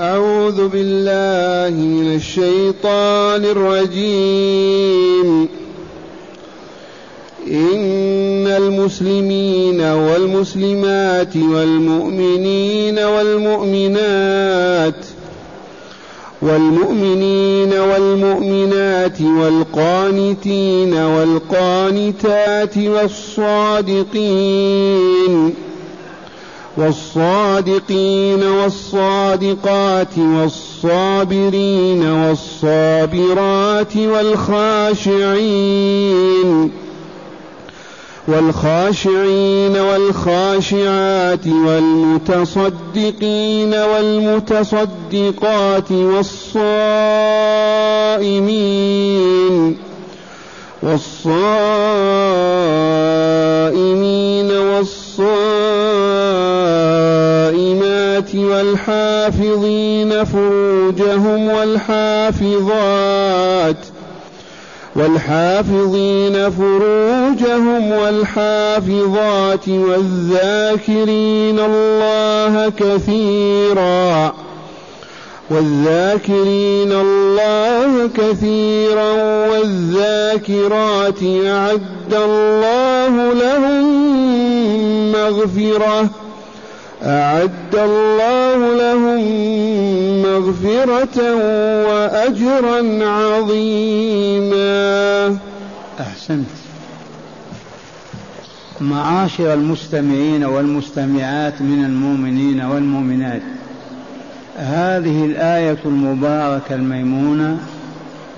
أعوذ بالله من الشيطان الرجيم. إن المسلمين والمسلمات والمؤمنين والمؤمنات والمؤمنات والقانتين والقانتات والصادقين والصادقات والصابرين والصابرات والخاشعين والخاشعات والمتصدقين والمتصدقات والصائمين والصائمات والحافظين فروجهم والحافظين فروجهم والحافظات والذاكرين الله كثيرا والذاكرات أعد الله لهم مغفرة وأجرا عظيما. أحسنت. معاشر المستمعين والمستمعات من المؤمنين والمؤمنات، هذه الآية المباركة الميمونة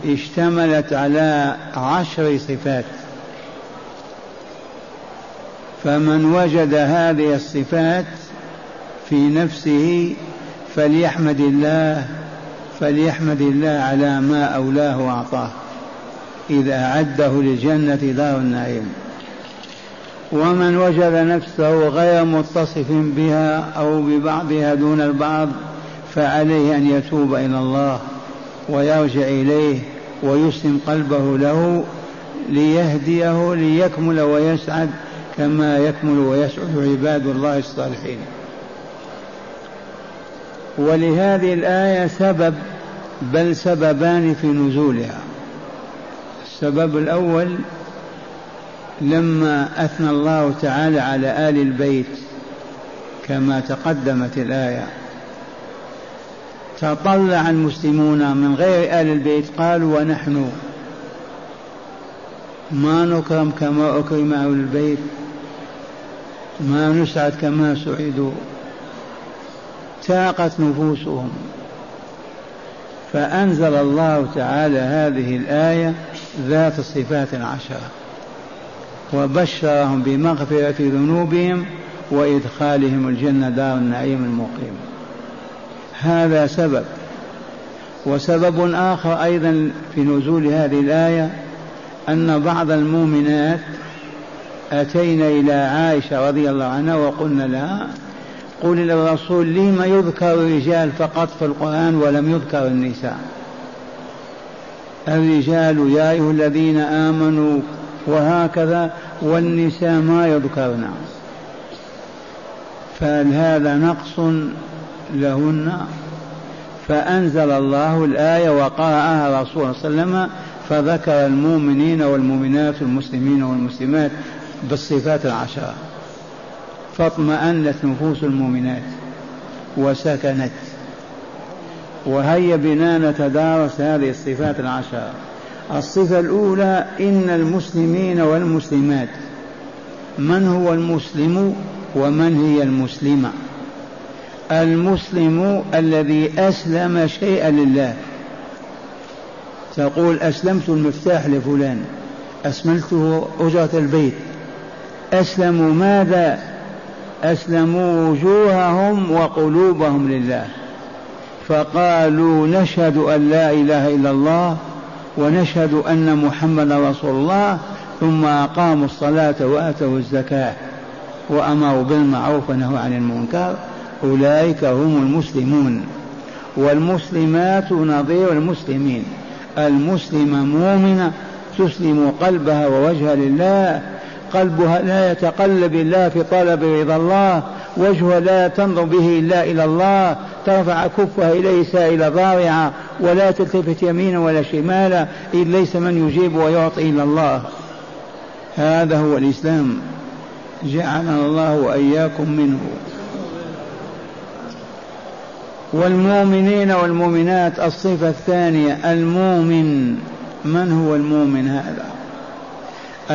اشتملت على 10 صفات، فمن وجد هذه الصفات في نفسه فليحمد الله على ما أولاه وأعطاه، إذا أعده للجنة دار النعيم. ومن وجد نفسه غير متصف بها أو ببعضها دون البعض فعليه أن يتوب إلى الله ويرجع إليه ويسلم قلبه له ليهديه ليكمل ويسعد كما يكمل ويسعد عباد الله الصالحين. ولهذه الآية سبب، بل سببان في نزولها. السبب الأول لما أثنى الله تعالى على آل البيت كما تقدمت الآية، تطلع المسلمون من غير آل البيت قالوا ونحن ما نكرم كما أكرم آل البيت، ما نسعد كما سعدوا، تاقت نفوسهم. فأنزل الله تعالى هذه الآية ذات الصفات 10 وبشرهم بمغفرة ذنوبهم وإدخالهم الجنة دار النعيم المقيم. هذا سبب. وسبب آخر أيضا في نزول هذه الآية أن بعض المؤمنات أتينا إلى عائشة رضي الله عنها وقلنا لها قل للرسول لم يذكر الرجال فقط في القرآن ولم يذكر النساء؟ الرجال يا أيها الذين آمنوا وهكذا، والنساء ما يذكرن، فهذا نقص لهن. فأنزل الله الآية وقرأها رسول الله صلى الله عليه وسلم فذكر المؤمنين والمؤمنات والمسلمين والمسلمات بالصفات 10، فاطمأنت نفوس المؤمنات وسكنت. وهيا بنا نتدارس هذه الصفات 10. الصفة الأولى إن المسلمين والمسلمات، من هو المسلم ومن هي المسلمة؟ المسلم الذي أسلم شيئا لله، تقول أسلمت المفتاح لفلان، أسلمته أجرة البيت. أسلموا ماذا؟ أسلموا وجوههم وقلوبهم لله، فقالوا نشهد أن لا إله إلا الله ونشهد أن محمدا رسول الله، ثم أقاموا الصلاة وآتوا الزكاة وأمروا بالمعروف ونهوا عن المنكر، أولئك هم المسلمون. والمسلمات نظير المسلمين، المسلمة مؤمنة تسلم قلبها ووجهها لله، قلبها لا يتقلب إلا في طلب رضا الله وجه لا تنظر به إلا إلى الله، ترفع كفها إليه سائل ضارعة، ولا تلتفت يمينا ولا شمالا، إذ ليس من يجيب ويعطي إلا الله. هذا هو الإسلام، جعلنا الله وإياكم منه. والمؤمنين والمؤمنات الصفة الثانية المؤمن. من هو المؤمن؟ هذا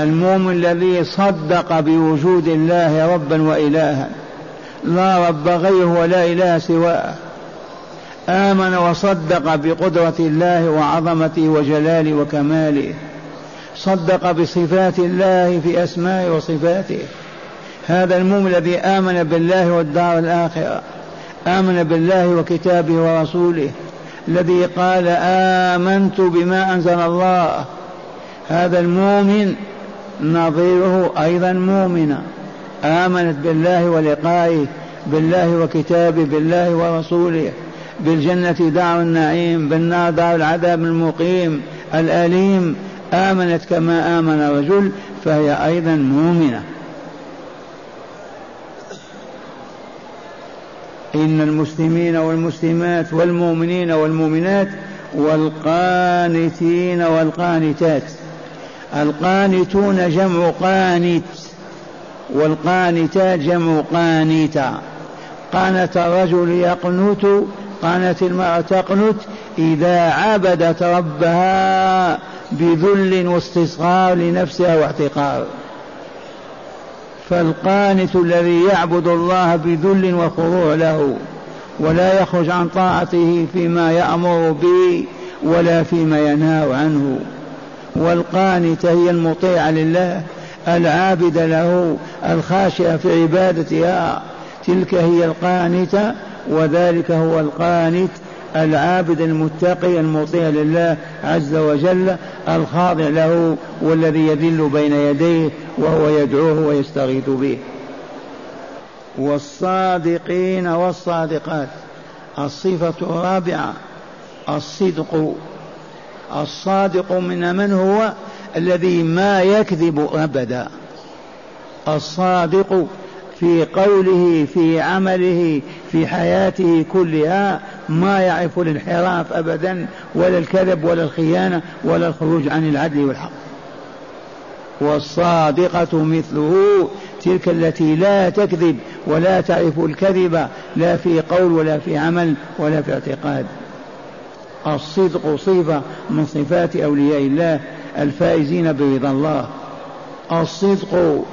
المؤمن الذي صدق بوجود الله ربا وإلها، لا رب غيره ولا إله سواه، آمن وصدق بقدرة الله وعظمته وجلاله وكماله، صدق بصفات الله في أسمائه وصفاته. هذا المؤمن الذي آمن بالله والدار الآخرة، آمن بالله وكتابه ورسوله، الذي قال آمنت بما أنزل الله. هذا المؤمن نظيره أيضا مؤمنة، آمنت بالله ولقائه، بالله وكتابه، بالله ورسوله، بالجنة دار النعيم، بالنار دار العذاب المقيم الأليم، آمنت كما آمن رجل، فهي أيضا مؤمنة. إن المسلمين والمسلمات والمؤمنين والمؤمنات والقانتين والقانتات. القانتون جمع قانت، والقانتات جمع قانتا. قانت الرجل يقنت، قانت المرأة تقنت إذا عبدت ربها بذل واستصغار لنفسها واحتقار. فالقانت الذي يعبد الله بذل وخضوع له، ولا يخرج عن طاعته فيما يأمر به ولا فيما ينهى عنه. والقانتة هي المطيعة لله، العابدة له، الخاشعة في عبادتها، تلك هي القانتة، وذلك هو القانت، العابد المتقي المطيع لله عز وجل، الخاضع له، والذي يذل بين يديه وهو يدعوه ويستغيث به. والصادقين والصادقات. الصفة الرابعة الصدق. الصادق من هو؟ الذي ما يكذب أبدا. الصادق في قوله، في عمله، في حياته كلها، ما يعرف الانحراف أبدا، ولا الكذب ولا الخيانة ولا الخروج عن العدل والحق. والصادقة مثله، تلك التي لا تكذب ولا تعرف الكذب، لا في قول ولا في عمل ولا في اعتقاد. الصدق صفة من صفات أولياء الله الفائزين برضا الله. الصدق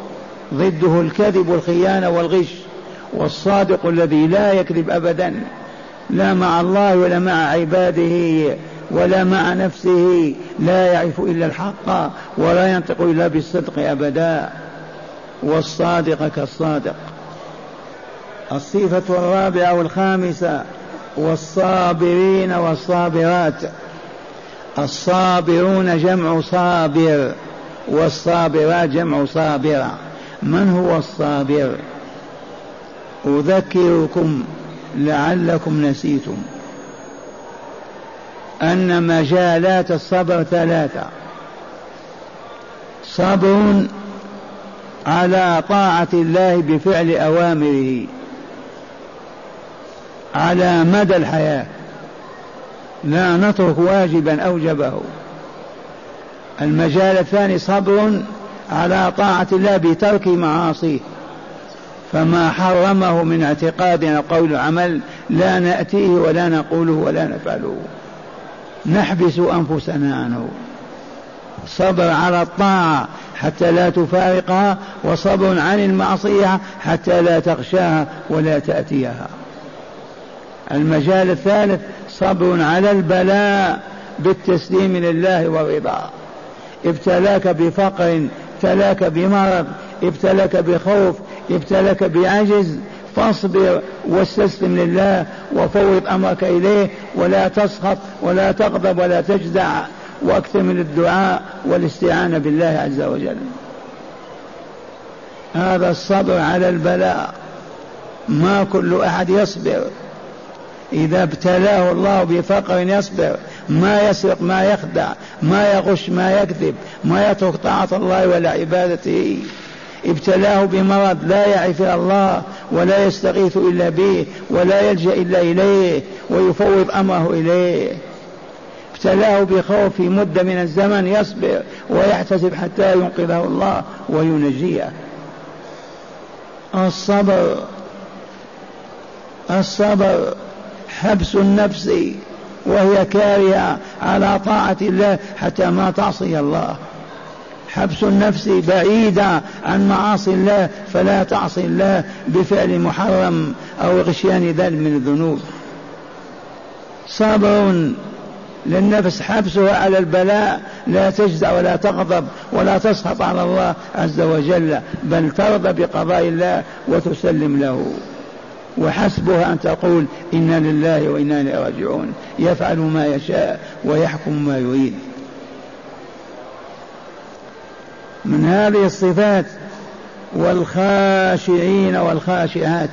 ضده الكذب والخيانة والغش، والصادق الذي لا يكذب أبدا، لا مع الله ولا مع عباده ولا مع نفسه، لا يعرف إلا الحق ولا ينطق إلا بالصدق أبدا. والصادق كالصادق. الصفة الرابعة والخامسة والصابرين والصابرات. الصابرون جمع صابر، والصابرات جمع صابرة. من هو الصابر؟ أذكركم لعلكم نسيتم أن مجالات الصبر ثلاثة: صبر على طاعة الله بفعل أوامره على مدى الحياة، لا نترك واجبا أوجبه. المجال الثاني صبر على طاعة الله بترك معاصيه، فما حرمه من اعتقاد أو قول عمل لا نأتيه ولا نقوله ولا نفعله، نحبس أنفسنا عنه. صبر على الطاعة حتى لا تفارقها، وصبر عن المعصية حتى لا تغشاها ولا تأتيها. المجال الثالث صبر على البلاء بالتسليم لله والرضا. ابتلاك بفقر، ابتلاك بمرض، ابتلاك بخوف، ابتلاك بعجز، فاصبر واستسلم لله وفوض أمرك إليه، ولا تسخط ولا تغضب ولا تجزع، وأكثر من الدعاء والاستعانة بالله عز وجل. هذا الصبر على البلاء، ما كل أحد يصبر. إذا ابتلاه الله بفقر يصبر، ما يسرق، ما يخدع، ما يغش، ما يكذب، ما يترك طاعة الله ولا عبادته. ابتلاه بمرض لا يعرف الله ولا يستغيث إلا به ولا يلجأ إلا إليه ويفوض أمره إليه. ابتلاه بخوف في مدة من الزمن يصبر ويحتسب حتى ينقذه الله وينجيه. الصبر حبس النفس وهي كارهة على طاعة الله حتى ما تعصي الله. حبس النفس بعيدة عن معاصي الله فلا تعصي الله بفعل محرم أو غشيان ذلك من الذنوب. صبر للنفس حبسها على البلاء، لا تجزع ولا تغضب ولا تسخط على الله عز وجل، بل ترضى بقضاء الله وتسلم له، وحسبها أن تقول إنا لله وإنا إليه راجعون، يفعل ما يشاء ويحكم ما يريد. من هذه الصفات والخاشعين والخاشعات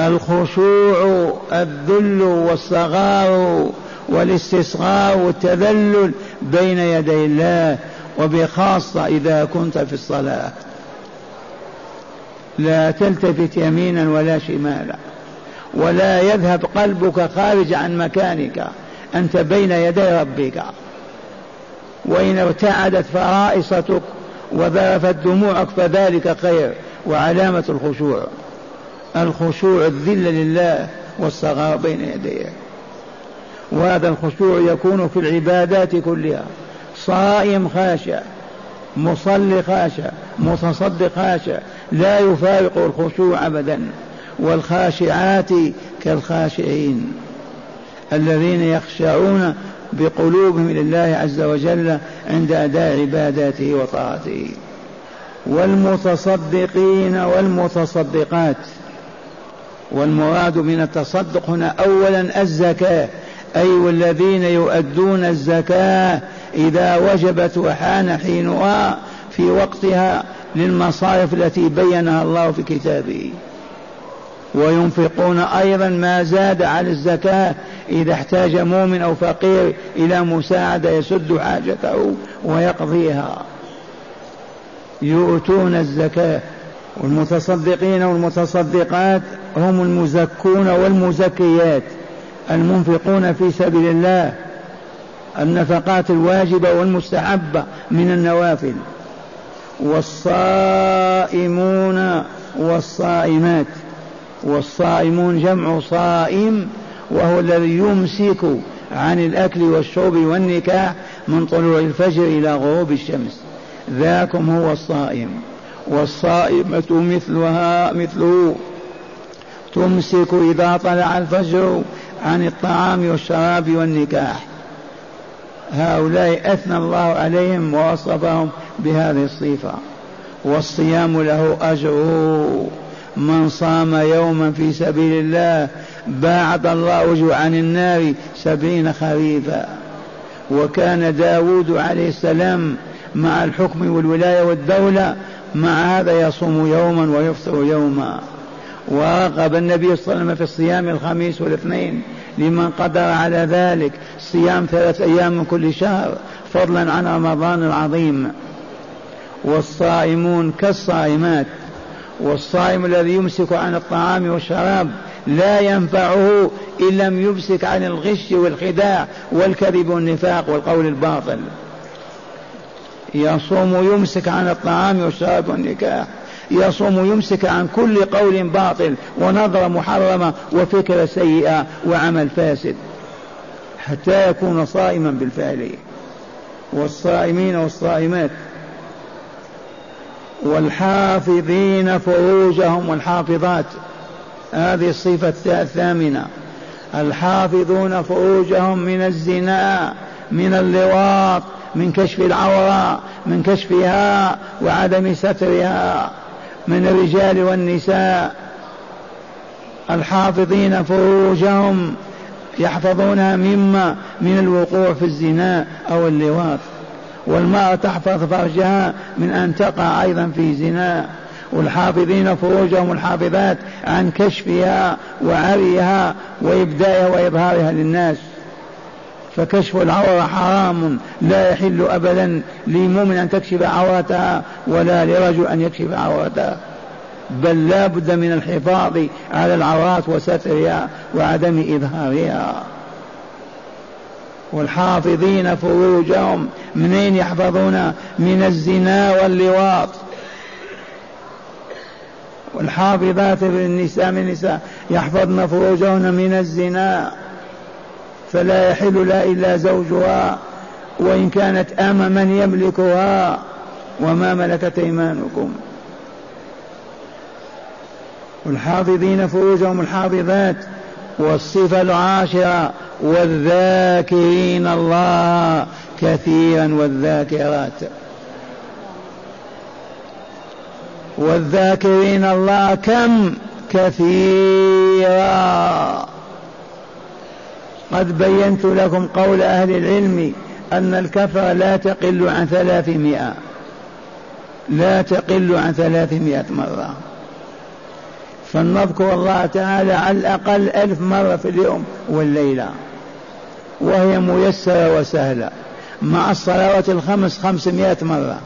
الخشوع، الذل والصغار والاستسقاء والتذلل بين يدي الله، وبخاصة إذا كنت في الصلاة لا تلتفت يمينا ولا شمالا، ولا يذهب قلبك خارج عن مكانك، أنت بين يدي ربك. وإن ارتعدت فرائصتك وذرفت دموعك فذلك خير وعلامة الخشوع. الخشوع الذل لله والصغار بين يديه. وهذا الخشوع يكون في العبادات كلها، صائم خاشع، مصلي خاشع، متصدق خاشع، لا يفارق الخشوع أبدا. والخاشعات كالخاشعين الذين يخشعون بقلوبهم لله عز وجل عند أداء عباداته وطاعته. والمتصدقين والمتصدقات، والمراد من التصدق هنا أولا الزكاة، أي والذين يؤدون الزكاة إذا وجبت وحان حينها في وقتها للمصارف التي بينها الله في كتابه. وينفقون أيضا ما زاد على الزكاة إذا احتاج مؤمن أو فقير إلى مساعدة يسد حاجته ويقضيها، يؤتون الزكاة. والمتصدقين والمتصدقات هم المزكون والمزكيات، المنفقون في سبيل الله النفقات الواجبة والمستحبة من النوافل. والصائمون والصائمات، والصائمون جمع صائم، وهو الذي يمسك عن الأكل والشرب والنكاح من طلوع الفجر إلى غروب الشمس، ذاكم هو الصائم. والصائمة مثله تمسك إذا طلع الفجر عن الطعام والشراب والنكاح. هؤلاء أثنى الله عليهم ووصفهم بهذه الصفة. والصيام له أجره، من صام يوما في سبيل الله باعد الله وجهه عن النار 70 خريفا. وكان داود عليه السلام مع الحكم والولاية والدولة مع هذا يصوم يوما ويفطر يوما. وراقب النبي صلى الله عليه وسلم في الصيام الخميس والاثنين لمن قدر على ذلك، صيام 3 أيام من كل شهر، فضلا عن رمضان العظيم. والصائمون كالصائمات، والصائم الذي يمسك عن الطعام والشراب لا ينفعه إن لم يمسك عن الغش والخداع والكذب والنفاق والقول الباطل. يصوم يمسك عن الطعام والشراب والنكاح، يصوم يمسك عن كل قول باطل ونظرة محرمة وفكرة سيئة وعمل فاسد حتى يكون صائما بالفعل. والصائمين والصائمات والحافظين فروجهم والحافظات، هذه الصفة الثامنة. الحافظون فروجهم من الزنا، من اللواط، من كشف العورة، من كشفها وعدم سترها، من الرجال والنساء. الحافظين فروجهم يحفظونها مما من الوقوع في الزنا أو اللواط. والمرأة تحفظ فرجها من أن تقع أيضا في زنا. والحافظين فروجهم الحافظات عن كشفها وعريها وإبدائها وإظهارها للناس. فكشف العورة حرام، لا يحل أبدا لمؤمن أن تكشف عورتها ولا لرجل أن يكشف عورتها، بل لا بد من الحفاظ على العورات وسترها وعدم إظهارها. والحافظين فروجهم منين يحفظون؟ من الزنا واللواط. والحافظات بالنساء من النساء يحفظن فروجهن من الزنا، فلا يحل لا إلا زوجها، وإن كانت أم من يملكها، وما ملكت أيمانكم. والحافظين فروجهم الحافظات. والصفة العاشرة والذاكرين الله كثيرا والذاكرات. والذاكرين الله كم؟ كثيرا. قد بينت لكم قول أهل العلم أن الكفر لا تقل عن 300، لا تقل عن 300 مرة، فلنذكر الله تعالى على الأقل 1000 مرة في اليوم والليلة، وهي ميسرة وسهلة، مع الصلوات الخمس 500 مرة.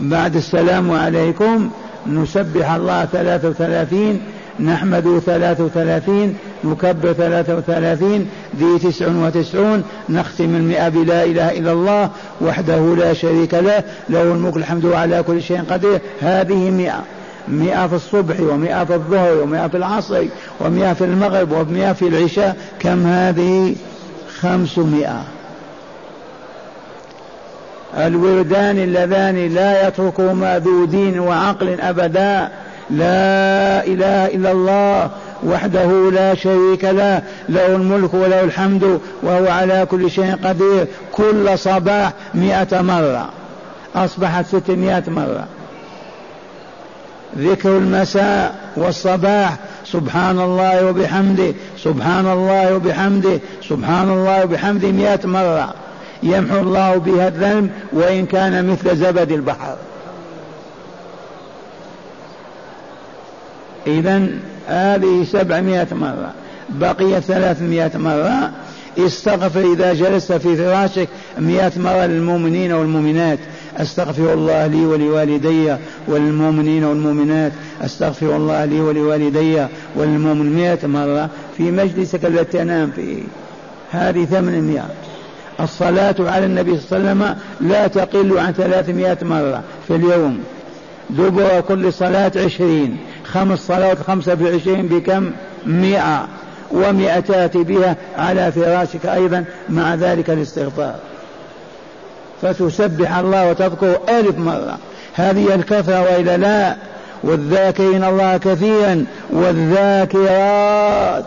بعد السلام عليكم نسبح الله 33، نحمده 33، نكبر 33، ذي 99، نختم 100 بلا إله إلا الله وحده لا شريك له، له الملك الحمد على كل شيء قدير. هذه 100 في الصبح، 100 في الظهر، 100 في العصر، 100 في المغرب، 100 في العشاء. كم هذه؟ 500. الوردان اللذان لا يتركهما ذو دين وعقل أبدا، لا إله إلا الله وحده لا شريك له، له الملك وله الحمد وهو على كل شيء قدير، كل صباح 100 مرة، أصبحت 600 مرة. ذكر المساء والصباح، سبحان الله وبحمده، سبحان الله وبحمده، سبحان الله وبحمده 100 مرة، يمحو الله بها الذنب وإن كان مثل زبد البحر. إذن هذه 700 مرة، بقي 300 مرة. استغفر إذا جلست في فراشك 100 مرة للمؤمنين والمؤمنات، أستغفر الله لي ولوالدي وللمؤمنين والمؤمنات، أستغفر الله لي ولوالدي وللمؤمنين 100 مرة في مجلسك الذي تنام فيه، هذه 800. الصلاة على النبي صلى الله عليه وسلم لا تقل عن 300 مرة في اليوم، دبر كل صلاة 20، 5 صلوات 5 ب20، بكم؟ 100، و200 بها على فراشك أيضا، مع ذلك الاستغفار. فتسبح الله وتذكر 1000 مرة، هذه الكثرة وإلا لا. والذاكرين الله كثيرا والذاكرات.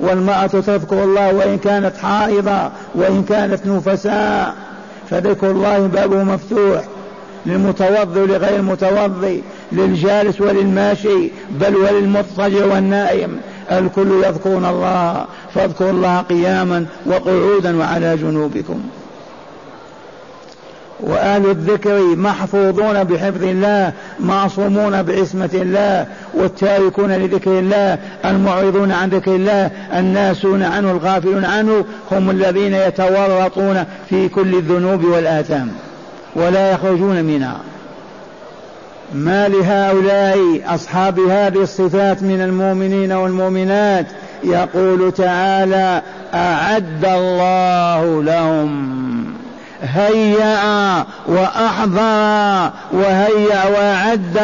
والمرأة تذكر الله وإن كانت حائضة وإن كانت نفساء، فذكر الله بابه مفتوح للمتوضئ لغير المتوضئ، للجالس وللماشي، بل وللمضطجع والنائم، الكل يذكرون الله. فاذكروا الله قياما وقعودا وعلى جنوبكم. وآل الذكر محفوظون بحفظ الله، معصومون بعصمة الله، والتاركون لذكر الله، المعرضون عن ذكر الله، الناسون عنه، الغافلون عنه، هم الذين يتورطون في كل الذنوب والآثام ولا يخرجون منها. ما لهؤلاء أصحاب هذه الصفات من المؤمنين والمؤمنات؟ يقول تعالى: أعد الله لهم، هيأ وأحضر وهيأ وأعد.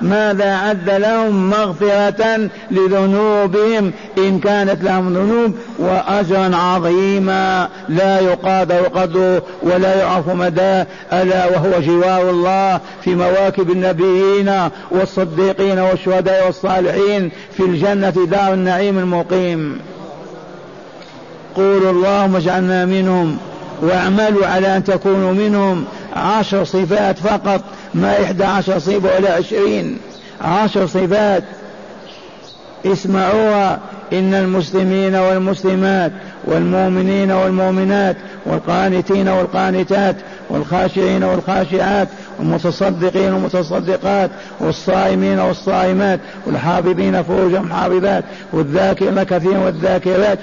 ماذا أعد لهم؟ مغفرة لذنوبهم إن كانت لهم ذنوب، وأجرا عظيما لا يقادر قدره ولا يعرف مداه، ألا وهو جوار الله في مواكب النبيين والصديقين والشهداء والصالحين، في الجنة دار النعيم المقيم. قولوا اللهم اجعلنا منهم، واعملوا على أن تكونوا منهم. 10 صفات فقط، ما 11 صفة ولا 20، 10 صفات. اسمعوها: إن المسلمين والمسلمات والمؤمنين والمؤمنات والقانتين والقانتات والخاشعين والخاشعات والمتصدقين والمتصدقات والصائمين والصائمات والحافظين فروجهم الحافظات والذاكرين كثيرا والذاكرات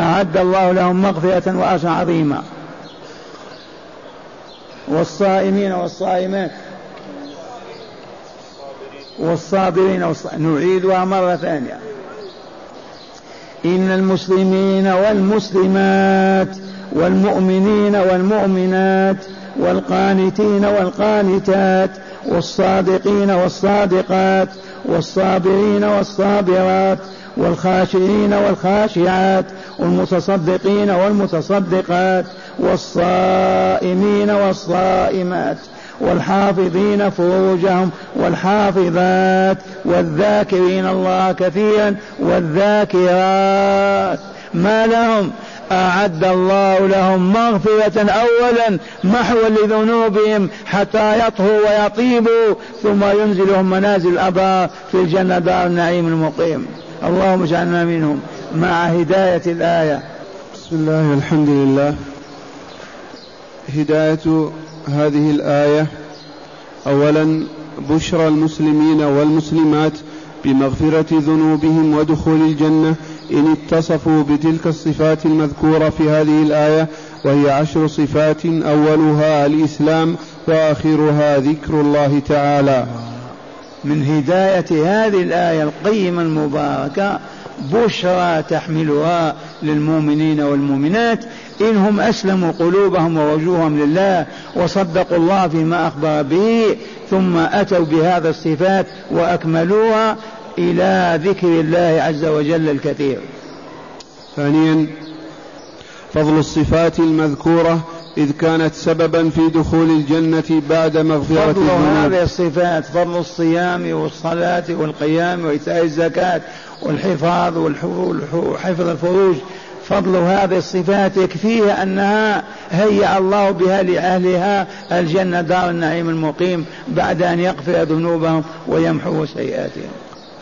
أعد الله لهم مغفرة وأجرا عظيما. والصائمين والصائمات والصابرين نعيدها مرة ثانية. إن المسلمين والمسلمات والمؤمنين والمؤمنات والقانتين والقانتات والصادقين والصادقات والصابرين والصابرات والخاشعين والخاشعات والمتصدقين والمتصدقات والصائمين والصائمات والحافظين فروجهم والحافظات والذاكرين الله كثيرا والذاكرات. ما لهم؟ أعد الله لهم مغفرة أولا محوا لذنوبهم حتى يطهوا ويطيبوا، ثم ينزلهم منازل الأبرار في الجنة دار النعيم المقيم. اللهم اجعلنا منهم مع هداية الآية. بسم الله والحمد لله. هداية هذه الآية أولا بشرى المسلمين والمسلمات بمغفرة ذنوبهم ودخول الجنة إن اتصفوا بتلك الصفات المذكورة في هذه الآية، وهي 10 صفات أولها الإسلام وآخرها ذكر الله تعالى. من هداية هذه الآية القيمة المباركة بشرى تحملها للمؤمنين والمؤمنات إنهم أسلموا قلوبهم ووجوههم لله وصدقوا الله فيما أخبر به، ثم أتوا بهذه الصفات وأكملوها إلى ذكر الله عز وجل الكثير. ثانيا فضل الصفات المذكورة إذ كانت سببا في دخول الجنة بعد مغفرة الذنوب. فضل هذه الصفات، فضل الصيام والصلاة والقيام وإيتاء الزكاة والحفاظ وحفظ الفروج، فضل هذه الصفات يكفيها أنها هيأ الله بها لأهلها الجنة دار النعيم المقيم بعد أن يغفر ذنوبهم ويمحو سيئاتهم.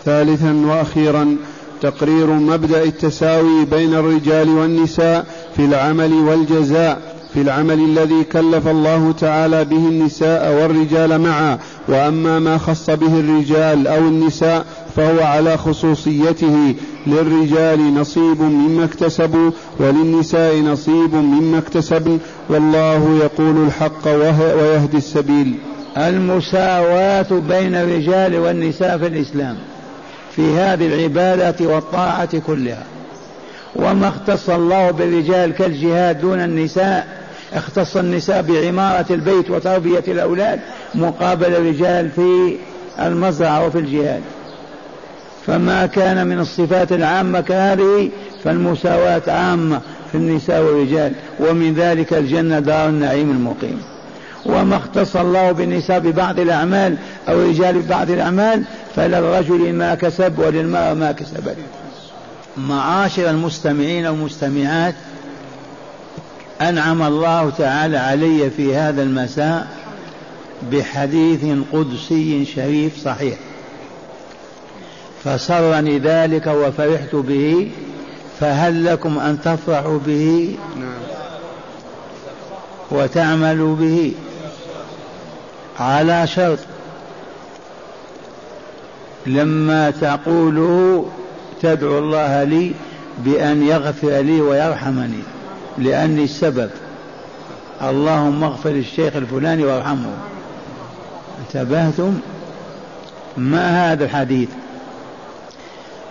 ثالثا وأخيرا تقرير مبدأ التساوي بين الرجال والنساء في العمل والجزاء، في العمل الذي كلف الله تعالى به النساء والرجال معا، وأما ما خص به الرجال أو النساء فهو على خصوصيته، للرجال نصيب مما اكتسبوا وللنساء نصيب مما اكتسبن، والله يقول الحق ويهدي السبيل. المساواة بين الرجال والنساء في الإسلام في هذه العبادة والطاعة كلها، وما اختص الله بالرجال كالجهاد دون النساء، اختص النساء بعمارة البيت وتربية الأولاد مقابل الرجال في المزرعة وفي الجهاد. فما كان من الصفات العامة كهذه فالمساواة عامة في النساء والرجال، ومن ذلك الجنة دار النعيم المقيم. وما اختص الله بالنساء ببعض الأعمال أو الرجال ببعض الأعمال فللرجل ما كسب وللمرأة ما كسبت. معاشر المستمعين والمستمعات، أنعم الله تعالى علي في هذا المساء بحديث قدسي شريف صحيح، فسرني ذلك وفرحت به، فهل لكم أن تفرحوا به وتعملوا به على شرط لما تقولوا تدعو الله لي بأن يغفر لي ويرحمني لأني السبب. اللهم اغفر للشيخ الفلاني وارحمه. انتبهتم؟ ما هذا الحديث؟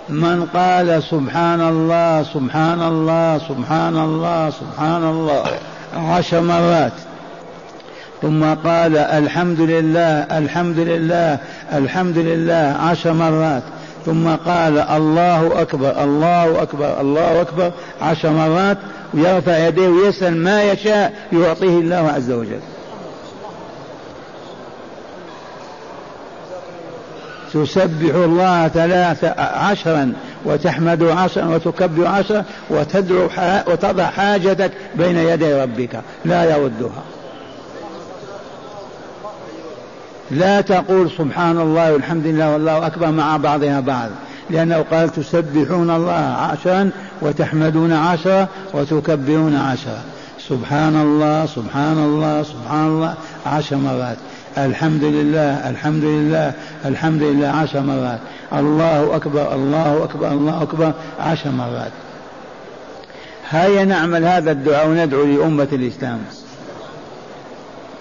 من قال سبحان الله سبحان الله سبحان الله سبحان الله 10 مرات ثم قال الحمد لله الحمد لله الحمد لله 10 مرات ثم قال الله أكبر الله أكبر الله أكبر 10 مرات ويرفع يديه ويسأل ما يشاء يعطيه الله عز وجل. تسبح الله 13 وتحمد 10 وتكبر 10 وتدعو وتضع حاجتك بين يدي ربك لا يردها. لا تقول سبحان الله والحمد لله والله أكبر مع بعضها بعض، لأنه قال تسبحون الله 10 وتحمدون 10 وتكبرون 10، سبحان الله سبحان الله سبحان الله 10 مرات، الحمد لله الحمد لله الحمد لله 10 مرات، الله أكبر الله أكبر الله أكبر 10 مرات. هيا نعمل هذا الدعاء وندعو لأمة الإسلام.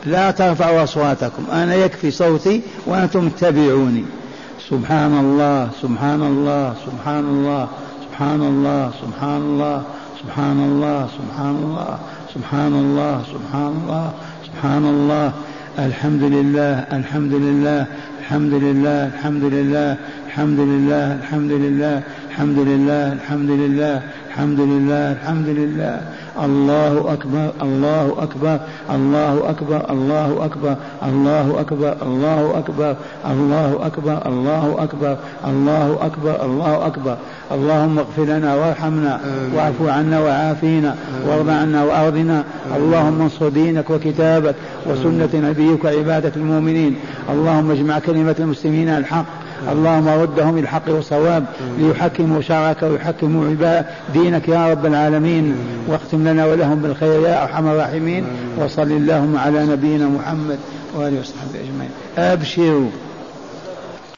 لا ترفعوا أصواتكم، أنا يكفي صوتي وأنتم تتبعوني. سبحان الله سبحان الله سبحان الله سبحان الله سبحان الله سبحان الله سبحان الله سبحان الله سبحان الله سبحان الله، الحمد لله الحمد لله الحمد لله الحمد لله الحمد لله الحمد لله الحمد لله الحمد لله الحمد لله الحمد لله، الله أكبر الله أكبر الله أكبر الله أكبر الله أكبر الله أكبر الله أكبر الله أكبر الله أكبر الله أكبر. اللهم اغفر لنا وارحمنا واعف عنا وعافينا وارض عنا وأرضنا، اللهم انصر دينك وكتابك وسنة نبيك عبادك المؤمنين، اللهم اجمع كلمة المسلمين الحق، اللهم ردهم الحق والصواب ليحكموا شرعك ويحكموا عباد دينك يا رب العالمين، واختم لنا ولهم بالخير يا أرحم الراحمين، وصل اللهم على نبينا محمد وآله وصحبه أجمعين. أبشروا.